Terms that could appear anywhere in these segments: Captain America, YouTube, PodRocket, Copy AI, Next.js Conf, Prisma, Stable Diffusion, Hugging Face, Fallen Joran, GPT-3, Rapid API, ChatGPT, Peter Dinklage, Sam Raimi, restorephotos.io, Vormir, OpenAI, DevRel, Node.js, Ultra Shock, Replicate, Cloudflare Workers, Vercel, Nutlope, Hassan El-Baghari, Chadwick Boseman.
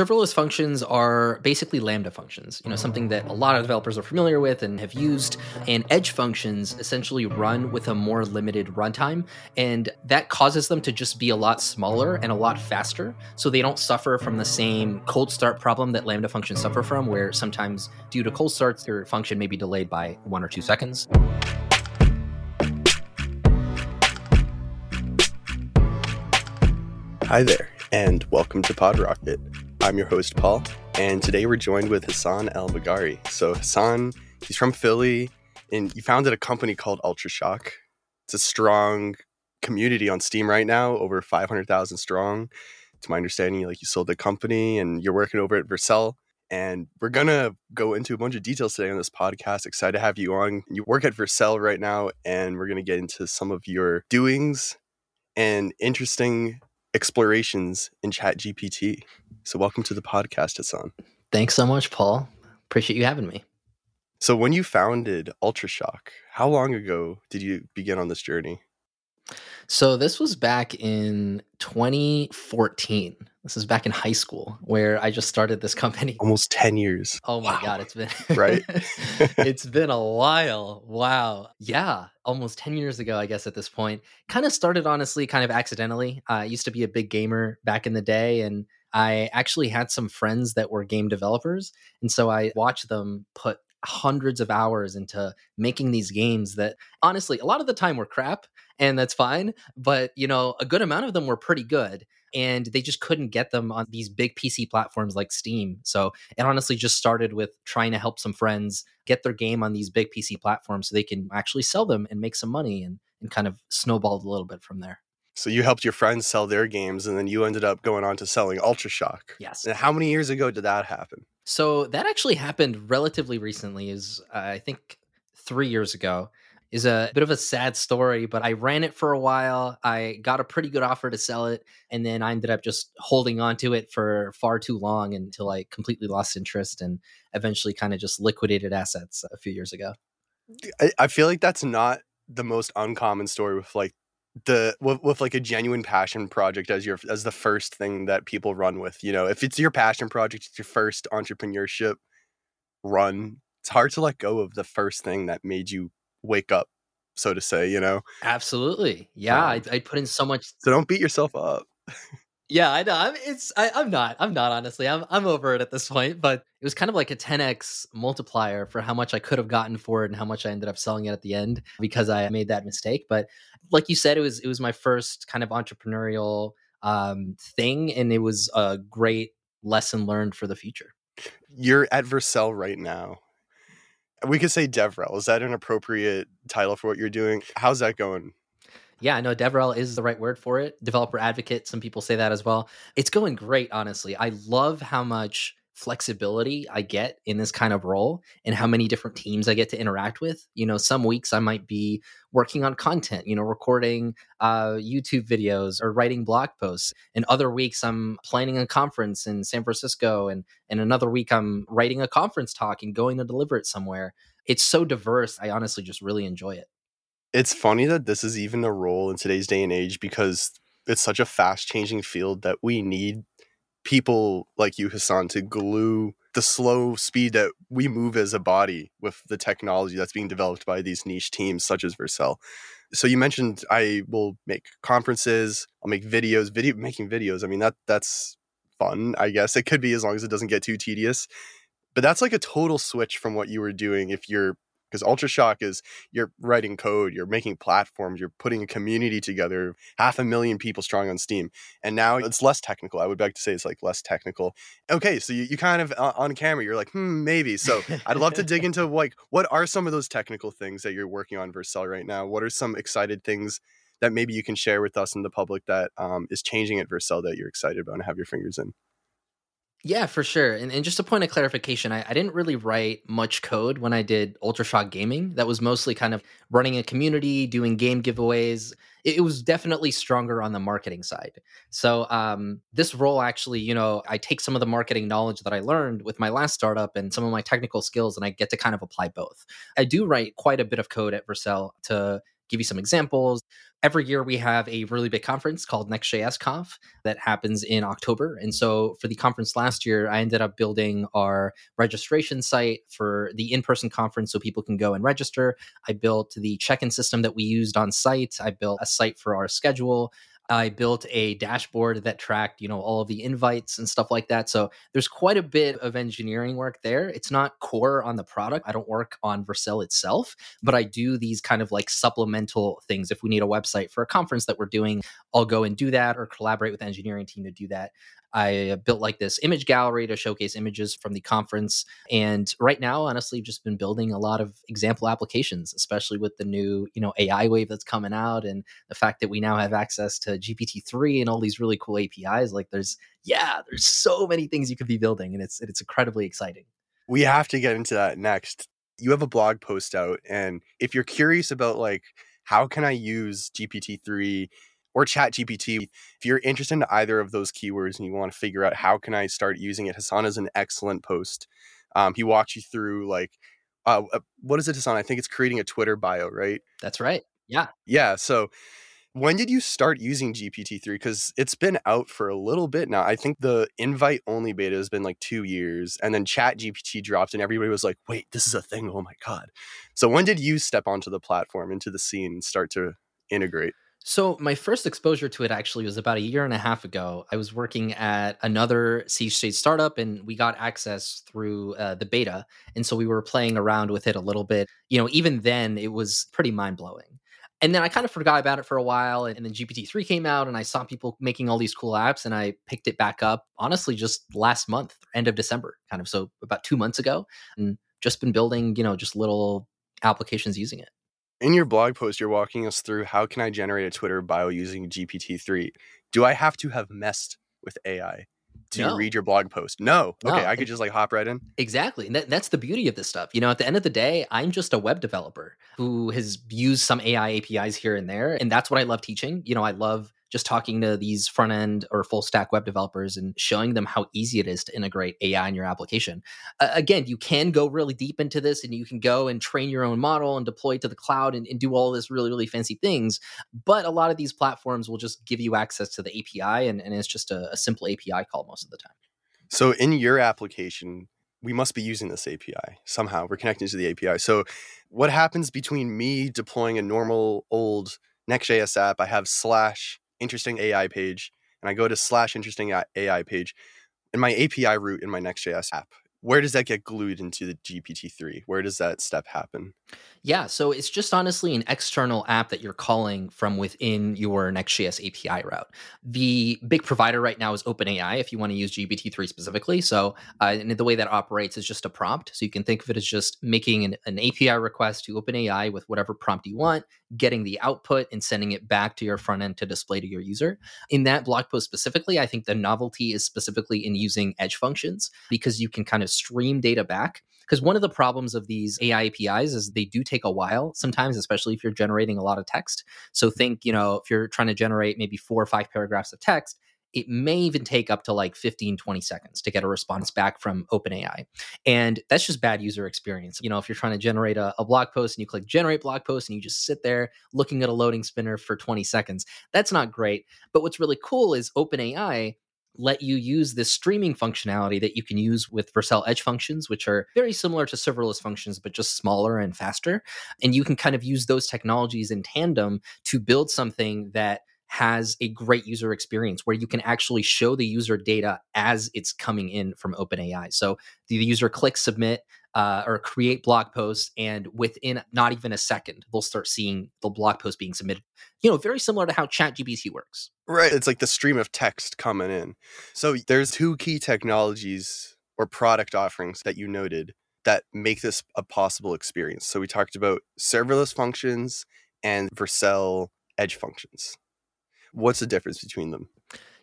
Serverless functions are basically Lambda functions, something that a lot of developers are familiar with and have used. And edge functions essentially run with a more limited runtime. And that causes them to just be a lot smaller and a lot faster. So they don't suffer from the same cold start problem that Lambda functions suffer from, where sometimes due to cold starts, their function may be delayed by 1 or 2 seconds. Hi there, and welcome to PodRocket. I'm your host, Paul, and today we're joined with Hassan El-Baghari. So Hassan, he's from Philly, and he founded a company called Ultra Shock. It's a strong community on Steam right now, over 500,000 strong. To my understanding, you sold the company, and you're working over at Vercel. And we're going to go into a bunch of details today on this podcast. Excited to have you on. You work at Vercel right now, and we're going to get into some of your doings and interesting explorations in ChatGPT. So welcome to the podcast, Hassan. Thanks so much, Paul. Appreciate you having me. So when you founded Ultra Shock, how long ago did you begin on this journey? So this was back in 2014. This is back in high school where I just started this company. Almost 10 years. Oh my God, it's been right. It's been a while. Wow. Yeah. Almost 10 years ago, I guess, at this point. Kind of started, honestly, kind of accidentally. I used to be a big gamer back in the day, and I actually had some friends that were game developers. And so I watched them put hundreds of hours into making these games that, honestly, a lot of the time were crap, and that's fine. But, a good amount of them were pretty good. And they just couldn't get them on these big PC platforms like Steam. So it honestly just started with trying to help some friends get their game on these big PC platforms so they can actually sell them and make some money, and kind of snowballed a little bit from there. So you helped your friends sell their games, and then you ended up going on to selling Ultra Shock. Yes. And how many years ago did that happen? So that actually happened relatively recently, is I think 3 years ago. Is a bit of a sad story, but I ran it for a while. I got a pretty good offer to sell it, and then I ended up just holding on to it for far too long until I completely lost interest and eventually kind of just liquidated assets a few years ago. I feel like that's not the most uncommon story with like a genuine passion project as the first thing that people run with. If it's your passion project, it's your first entrepreneurship run, it's hard to let go of the first thing that made you wake up, so to say, Absolutely. Yeah. I put in so much. So don't beat yourself up. Yeah, I know. I'm not, honestly. I'm over it at this point, but it was kind of like a 10x multiplier for how much I could have gotten for it and how much I ended up selling it at the end because I made that mistake. But like you said, it was my first kind of entrepreneurial thing, and it was a great lesson learned for the future. You're at Vercel right now. We could say DevRel. Is that an appropriate title for what you're doing? How's that going? Yeah, no, DevRel is the right word for it. Developer advocate. Some people say that as well. It's going great, honestly. I love how much flexibility I get in this kind of role and how many different teams I get to interact with. Some weeks I might be working on content, recording YouTube videos or writing blog posts. And other weeks I'm planning a conference in San Francisco. And another week I'm writing a conference talk and going to deliver it somewhere. It's so diverse. I honestly just really enjoy it. It's funny that this is even a role in today's day and age because it's such a fast changing field that we need people like you, Hassan, to glue the slow speed that we move as a body with the technology that's being developed by these niche teams such as Vercel. So you mentioned I will make conferences, I'll make videos, making videos. I mean, that's fun, I guess. It could be as long as it doesn't get too tedious. But that's like a total switch from what you were doing because Ultra Shock is you're writing code, you're making platforms, you're putting a community together, 500,000 people strong on Steam. And now it's less technical. I would beg to say it's less technical. Okay, so you kind of on camera, you're like, maybe. So I'd love to dig into what are some of those technical things that you're working on Vercel right now? What are some excited things that maybe you can share with us in the public that is changing at Vercel that you're excited about and have your fingers in? Yeah, for sure. And just a point of clarification, I didn't really write much code when I did Ultra Shock Gaming. That was mostly kind of running a community, doing game giveaways. It was definitely stronger on the marketing side. So this role actually, I take some of the marketing knowledge that I learned with my last startup and some of my technical skills, and I get to kind of apply both. I do write quite a bit of code at Vercel to give you some examples. Every year we have a really big conference called Next.js Conf that happens in October. And so for the conference last year, I ended up building our registration site for the in-person conference so people can go and register. I built the check-in system that we used on site. I built a site for our schedule. I built a dashboard that tracked, all of the invites and stuff like that. So there's quite a bit of engineering work there. It's not core on the product. I don't work on Vercel itself, but I do these kind of like supplemental things. If we need a website for a conference that we're doing, I'll go and do that or collaborate with the engineering team to do that. I built like this image gallery to showcase images from the conference. And right now, honestly, just been building a lot of example applications, especially with the new, AI wave that's coming out and the fact that we now have access to GPT-3 and all these really cool APIs. Like there's so many things you could be building and it's incredibly exciting. We have to get into that next. You have a blog post out, and if you're curious about like, how can I use GPT-3 or ChatGPT, if you're interested in either of those keywords and you want to figure out how can I start using it, Hassan is an excellent post. He walks you through like, what is it, Hassan? I think it's creating a Twitter bio, right? That's right. Yeah. Yeah. So when did you start using GPT-3? Because it's been out for a little bit now. I think the invite only beta has been like 2 years, and then ChatGPT dropped and everybody was like, wait, this is a thing. Oh my God. So when did you step onto the platform, into the scene, and start to integrate? So my first exposure to it actually was about 1.5 years ago. I was working at another seed-stage startup, and we got access through the beta. And so we were playing around with it a little bit. Even then, it was pretty mind-blowing. And then I kind of forgot about it for a while. And then GPT-3 came out, and I saw people making all these cool apps, and I picked it back up, honestly, just last month, end of December, kind of. So about 2 months ago, and just been building, just little applications using it. In your blog post, you're walking us through how can I generate a Twitter bio using GPT-3. Do I have to have messed with AI to read your blog post? No. Okay, I could just like hop right in. Exactly. And that's the beauty of this stuff. At the end of the day, I'm just a web developer who has used some AI APIs here and there. And that's what I love teaching. I love just talking to these front end or full stack web developers and showing them how easy it is to integrate AI in your application. Again, you can go really deep into this, and you can go and train your own model and deploy it to the cloud and do all this really, really fancy things. But a lot of these platforms will just give you access to the API, and it's just a simple API call most of the time. So in your application, we must be using this API somehow. We're connecting to the API. So what happens between me deploying a normal old Next.js app? I have /interesting AI page, and I go to /interesting AI page and my API route in my Next.js app. Where does that get glued into the GPT-3? Where does that step happen? Yeah, so it's just honestly an external app that you're calling from within your Next.js API route. The big provider right now is OpenAI, if you want to use GPT-3 specifically. So and the way that operates is just a prompt. So you can think of it as just making an API request to OpenAI with whatever prompt you want, getting the output and sending it back to your front end to display to your user. In that blog post specifically, I think the novelty is specifically in using edge functions, because you can kind of stream data back. Because one of the problems of these AI APIs is they do take a while sometimes, especially if you're generating a lot of text. So think, if you're trying to generate maybe 4 or 5 paragraphs of text, it may even take up to like 15, 20 seconds to get a response back from OpenAI. And that's just bad user experience. If you're trying to generate a blog post and you click generate blog post and you just sit there looking at a loading spinner for 20 seconds, that's not great. But what's really cool is OpenAI let you use this streaming functionality that you can use with Vercel edge functions, which are very similar to serverless functions, but just smaller and faster. And you can kind of use those technologies in tandem to build something that has a great user experience where you can actually show the user data as it's coming in from OpenAI. So the user clicks submit or create blog posts, and within not even a second, they'll start seeing the blog post being submitted. Very similar to how ChatGPT works. Right. It's like the stream of text coming in. So there's 2 key technologies or product offerings that you noted that make this a possible experience. So we talked about serverless functions and Vercel edge functions. What's the difference between them?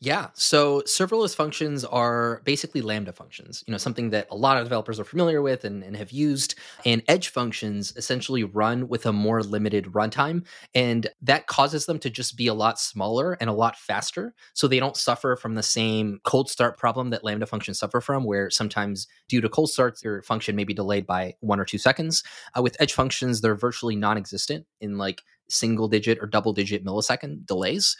Yeah. So serverless functions are basically Lambda functions, something that a lot of developers are familiar with and have used. And edge functions essentially run with a more limited runtime. And that causes them to just be a lot smaller and a lot faster. So they don't suffer from the same cold start problem that Lambda functions suffer from, where sometimes due to cold starts, your function may be delayed by 1 or 2 seconds. With edge functions, they're virtually non-existent in like single digit or double digit millisecond delays.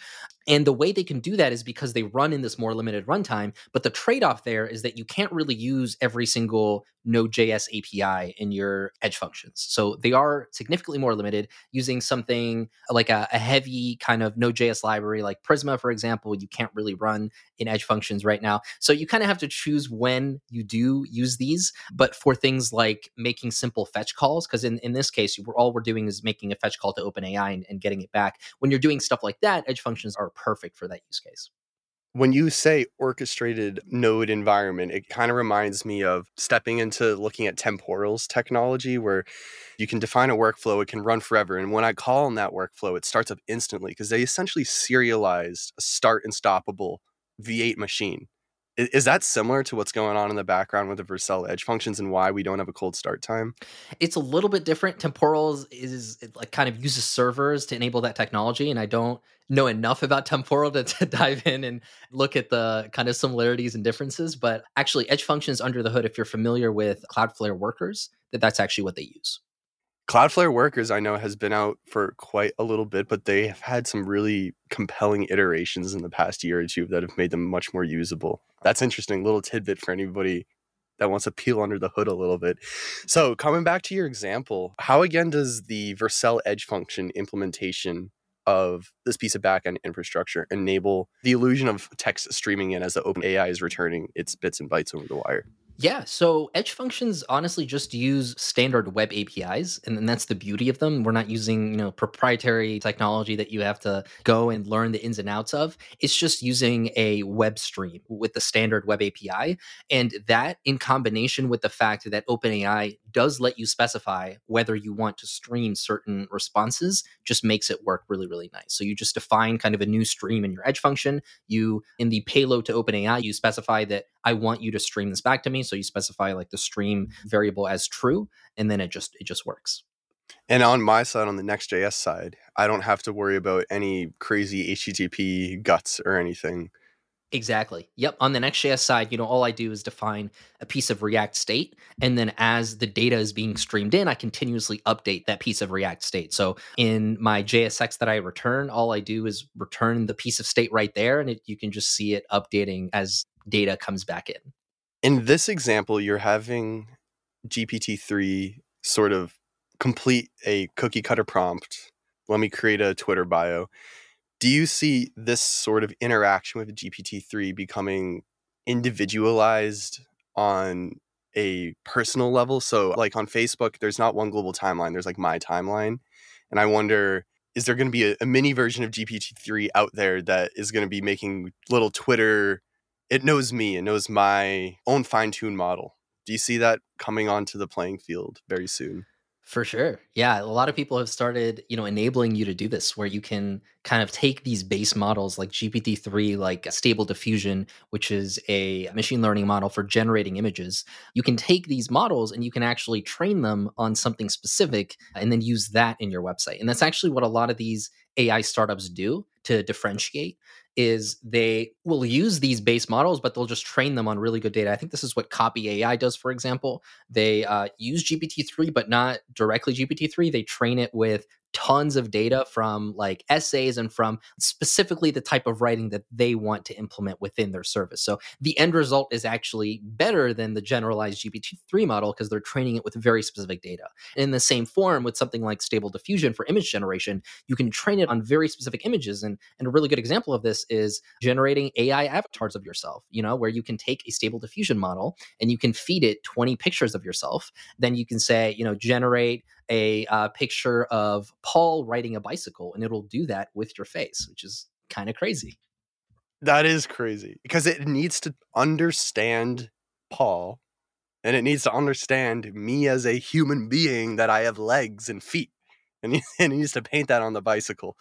And the way they can do that is because they run in this more limited runtime. But the trade-off there is that you can't really use every single Node.js API in your edge functions. So they are significantly more limited. Using something like a heavy kind of Node.js library like Prisma, for example, you can't really run in edge functions right now. So you kind of have to choose when you do use these. But for things like making simple fetch calls, because in this case, all we're doing is making a fetch call to OpenAI and getting it back. When you're doing stuff like that, edge functions are perfect for that use case. When you say orchestrated node environment, it kind of reminds me of stepping into looking at temporals technology, where you can define a workflow, it can run forever. And when I call on that workflow, it starts up instantly because they essentially serialized a start and stoppable V8 machine. Is that similar to what's going on in the background with the Vercel edge functions and why we don't have a cold start time? It's a little bit different. Temporals is like kind of uses servers to enable that technology. And I don't know enough about temporal to dive in and look at the kind of similarities and differences. But actually, edge functions under the hood, if you're familiar with Cloudflare Workers, that's actually what they use. Cloudflare Workers, I know, has been out for quite a little bit, but they have had some really compelling iterations in the past year or two that have made them much more usable. That's interesting. Little tidbit for anybody that wants to peel under the hood a little bit. So coming back to your example, how again does the Vercel edge function implementation of this piece of backend infrastructure enable the illusion of text streaming in as the OpenAI is returning its bits and bytes over the wire? Yeah, so edge functions honestly just use standard web APIs, and that's the beauty of them. We're not using, proprietary technology that you have to go and learn the ins and outs of. It's just using a web stream with the standard web API, and that in combination with the fact that OpenAI does let you specify whether you want to stream certain responses just makes it work really, really nice. So you just define kind of a new stream in your edge function. You, in the payload to OpenAI, you specify that I want you to stream this back to me. So you specify like the stream variable as true, and then it just works. And on my side, on the Next.js side, I don't have to worry about any crazy HTTP guts or anything. Exactly. Yep. On the Next.js side, all I do is define a piece of React state. And then as the data is being streamed in, I continuously update that piece of React state. So in my JSX that I return, all I do is return the piece of state right there. And you can just see it updating as data comes back in. In this example, you're having GPT-3 sort of complete a cookie cutter prompt. Let me create a Twitter bio. Do you see this sort of interaction with GPT-3 becoming individualized on a personal level? So like on Facebook, there's not one global timeline. There's like my timeline. And I wonder, is there going to be a mini version of GPT-3 out there that is going to be making little Twitter? It knows me. It knows my own fine-tuned model. Do you see that coming onto the playing field very soon? For sure. Yeah. A lot of people have started, enabling you to do this, where you can kind of take these base models like GPT-3, like Stable Diffusion, which is a machine learning model for generating images. You can take these models and you can actually train them on something specific and then use that in your website. And that's actually what a lot of these AI startups do to differentiate, is they will use these base models, but they'll just train them on really good data. I think this is what Copy AI does, for example. They use GPT-3, but not directly GPT-3. They train it with tons of data from like essays and from specifically the type of writing that they want to implement within their service. So the end result is actually better than the generalized GPT-3 model because they're training it with very specific data. And in the same form with something like Stable Diffusion for image generation, you can train it on very specific images. And a really good example of this is generating AI avatars of yourself, where you can take a Stable Diffusion model and you can feed it 20 pictures of yourself. Then you can say, generate a picture of Paul riding a bicycle, and it'll do that with your face, which is kind of crazy. That is crazy because it needs to understand Paul and it needs to understand me as a human being, that I have legs and feet, and it needs to paint that on the bicycle.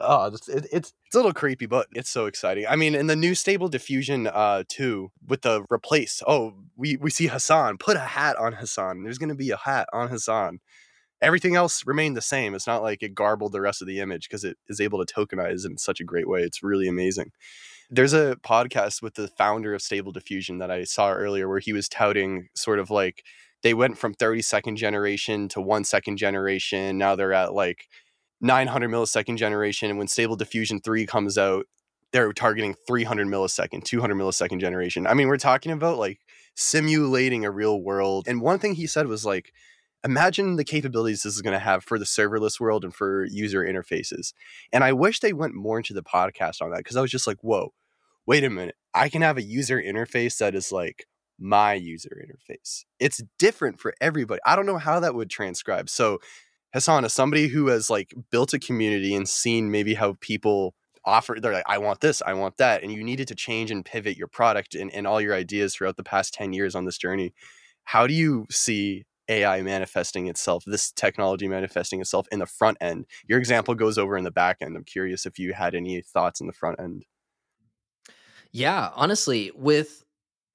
Oh, it's a little creepy, but it's so exciting. I mean, in the new Stable Diffusion 2 with the replace, we see Hassan, put a hat on Hassan. There's going to be a hat on Hassan. Everything else remained the same. It's not like it garbled the rest of the image because it is able to tokenize in such a great way. It's really amazing. There's a podcast with the founder of Stable Diffusion that I saw earlier where he was touting sort of like they went from 32nd generation to 1 second generation. Now they're at like 900 millisecond generation. And when Stable Diffusion 3 comes out, they're targeting 300 millisecond, 200 millisecond generation. I mean, we're talking about like simulating a real world. And one thing he said was like, imagine the capabilities this is going to have for the serverless world and for user interfaces. And I wish they went more into the podcast on that, because I was just like, whoa, wait a minute. I can have a user interface that is like my user interface. It's different for everybody. I don't know how that would transcribe. So Hassan, as somebody who has like built a community and seen maybe how people offer, they're like, I want this, I want that. And you needed to change and pivot your product and all your ideas throughout the past 10 years on this journey. How do you see AI manifesting itself, this technology manifesting itself in the front end? Your example goes over in the back end. I'm curious if you had any thoughts in the front end. Yeah, honestly, with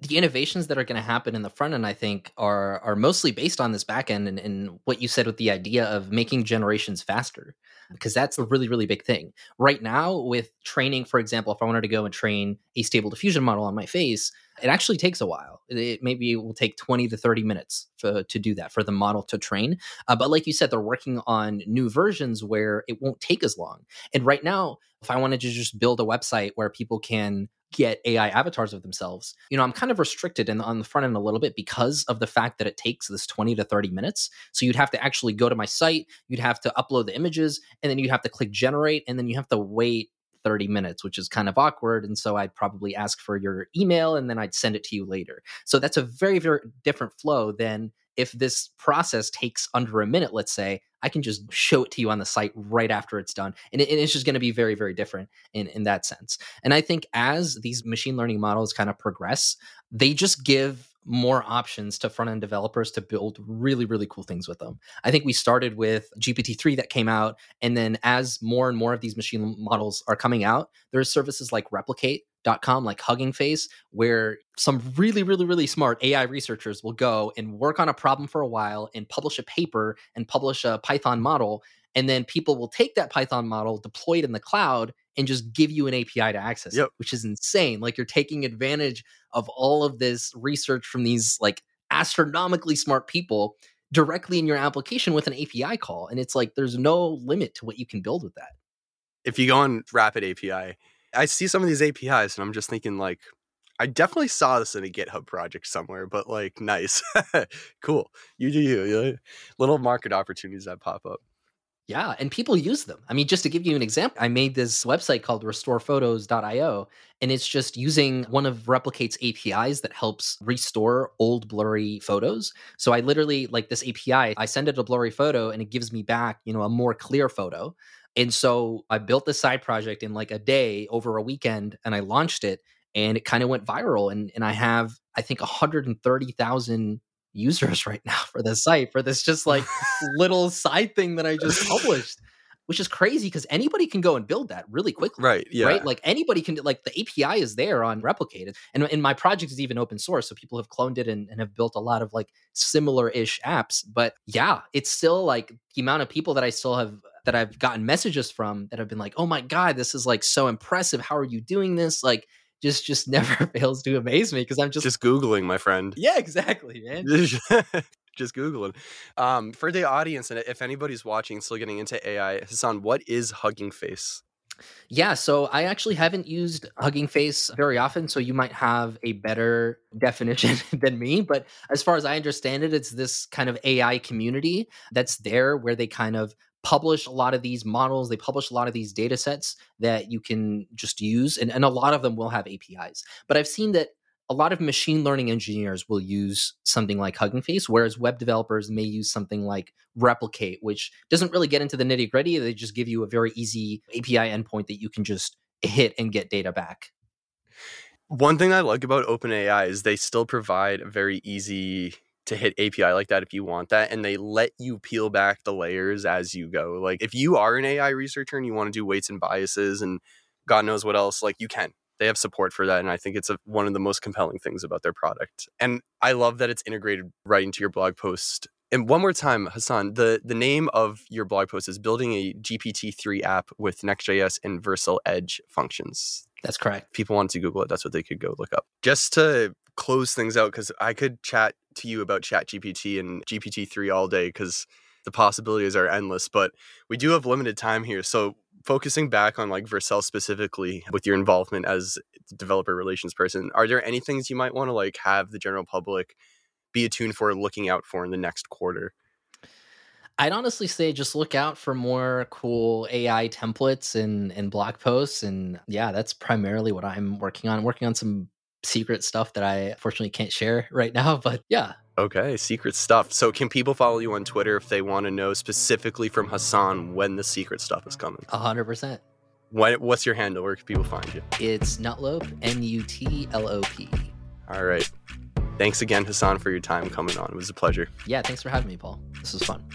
the innovations that are going to happen in the front end, I think are mostly based on this back end and what you said with the idea of making generations faster, because that's a really, really big thing. Right now with training, for example, if I wanted to go and train a Stable Diffusion model on my face, it actually takes a while. Maybe it will take 20 to 30 minutes to do that for the model to train. But like you said, they're working on new versions where it won't take as long. And right now, if I wanted to just build a website where people can get AI avatars of themselves, you know, I'm kind of restricted on the front end a little bit because of the fact that it takes this 20 to 30 minutes. So you'd have to actually go to my site, you'd have to upload the images, and then you'd have to click generate, and then you have to wait 30 minutes, which is kind of awkward. And so I'd probably ask for your email and then I'd send it to you later. So that's a very, very different flow than if this process takes under a minute, let's say, I can just show it to you on the site right after it's done. And it's just going to be very, very different in that sense. And I think as these machine learning models kind of progress, they just give more options to front-end developers to build really, really cool things with them. I think we started with GPT-3 that came out, and then as more and more of these machine models are coming out, there are services like Replicate.com, like Hugging Face, where some really, really, really smart AI researchers will go and work on a problem for a while and publish a paper and publish a Python model, and then people will take that Python model, deploy it in the cloud, and just give you an API to access it, which is insane. Like, you're taking advantage of all of this research from these like astronomically smart people directly in your application with an API call. And it's like, there's no limit to what you can build with that. If you go on Rapid API, I see some of these APIs and I'm just thinking like, I definitely saw this in a GitHub project somewhere, but like, nice, cool. You do you, little market opportunities that pop up. Yeah, and people use them. I mean, just to give you an example, I made this website called restorephotos.io, and it's just using one of Replicate's APIs that helps restore old blurry photos. So I literally, like this API, I send it a blurry photo and it gives me back, you know, a more clear photo. And so I built this side project in like a day over a weekend, and I launched it, and it kind of went viral. And I have, I think, 130,000 users right now for this site, for this just like little side thing that I just published, which is crazy because anybody can go and build that really quickly. Right. Yeah. Right. Like anybody can, like the API is there on Replicate. And my project is even open source. So people have cloned it and have built a lot of like similar-ish apps. But yeah, it's still like the amount of people that I still have, that I've gotten messages from that have been like, oh my God, this is like so impressive. How are you doing this? Like, just never fails to amaze me because I'm just Googling, my friend. Yeah, exactly, man. Just Googling. For the audience, and if anybody's watching, still getting into AI, Hassan, what is Hugging Face? Yeah, so I actually haven't used Hugging Face very often, so you might have a better definition than me. But as far as I understand it, it's this kind of AI community that's there where they kind of publish a lot of these models. They publish a lot of these data sets that you can just use. And a lot of them will have APIs. But I've seen that a lot of machine learning engineers will use something like Hugging Face, whereas web developers may use something like Replicate, which doesn't really get into the nitty gritty. They just give you a very easy API endpoint that you can just hit and get data back. One thing I like about OpenAI is they still provide a very easy to hit API like that if you want that. And they let you peel back the layers as you go. Like if you are an AI researcher and you want to do weights and biases and God knows what else, like you can. They have support for that. And I think it's one of the most compelling things about their product. And I love that it's integrated right into your blog post. And one more time, Hassan, the name of your blog post is Building a GPT-3 App with Next.js and Vercel Edge Functions. That's correct. People wanted to Google it. That's what they could go look up. Just to close things out, because I could chat to you about ChatGPT and GPT-3 all day, because the possibilities are endless, but we do have limited time here. So focusing back on like Vercel specifically with your involvement as developer relations person, are there any things you might want to like have the general public be attuned for, looking out for in the next quarter? I'd honestly say just look out for more cool AI templates and blog posts. And yeah, that's primarily what I'm working on. I'm working on some secret stuff that I fortunately can't share right now, but yeah. Okay, secret stuff. So can people follow you on Twitter if they want to know specifically from Hassan when the secret stuff is coming? 100%. What's your handle? Where can people find you? It's Nutlope, N-U-T-L-O-P. All right. Thanks again, Hassan, for your time coming on. It was a pleasure. Yeah, thanks for having me, Paul. This was fun.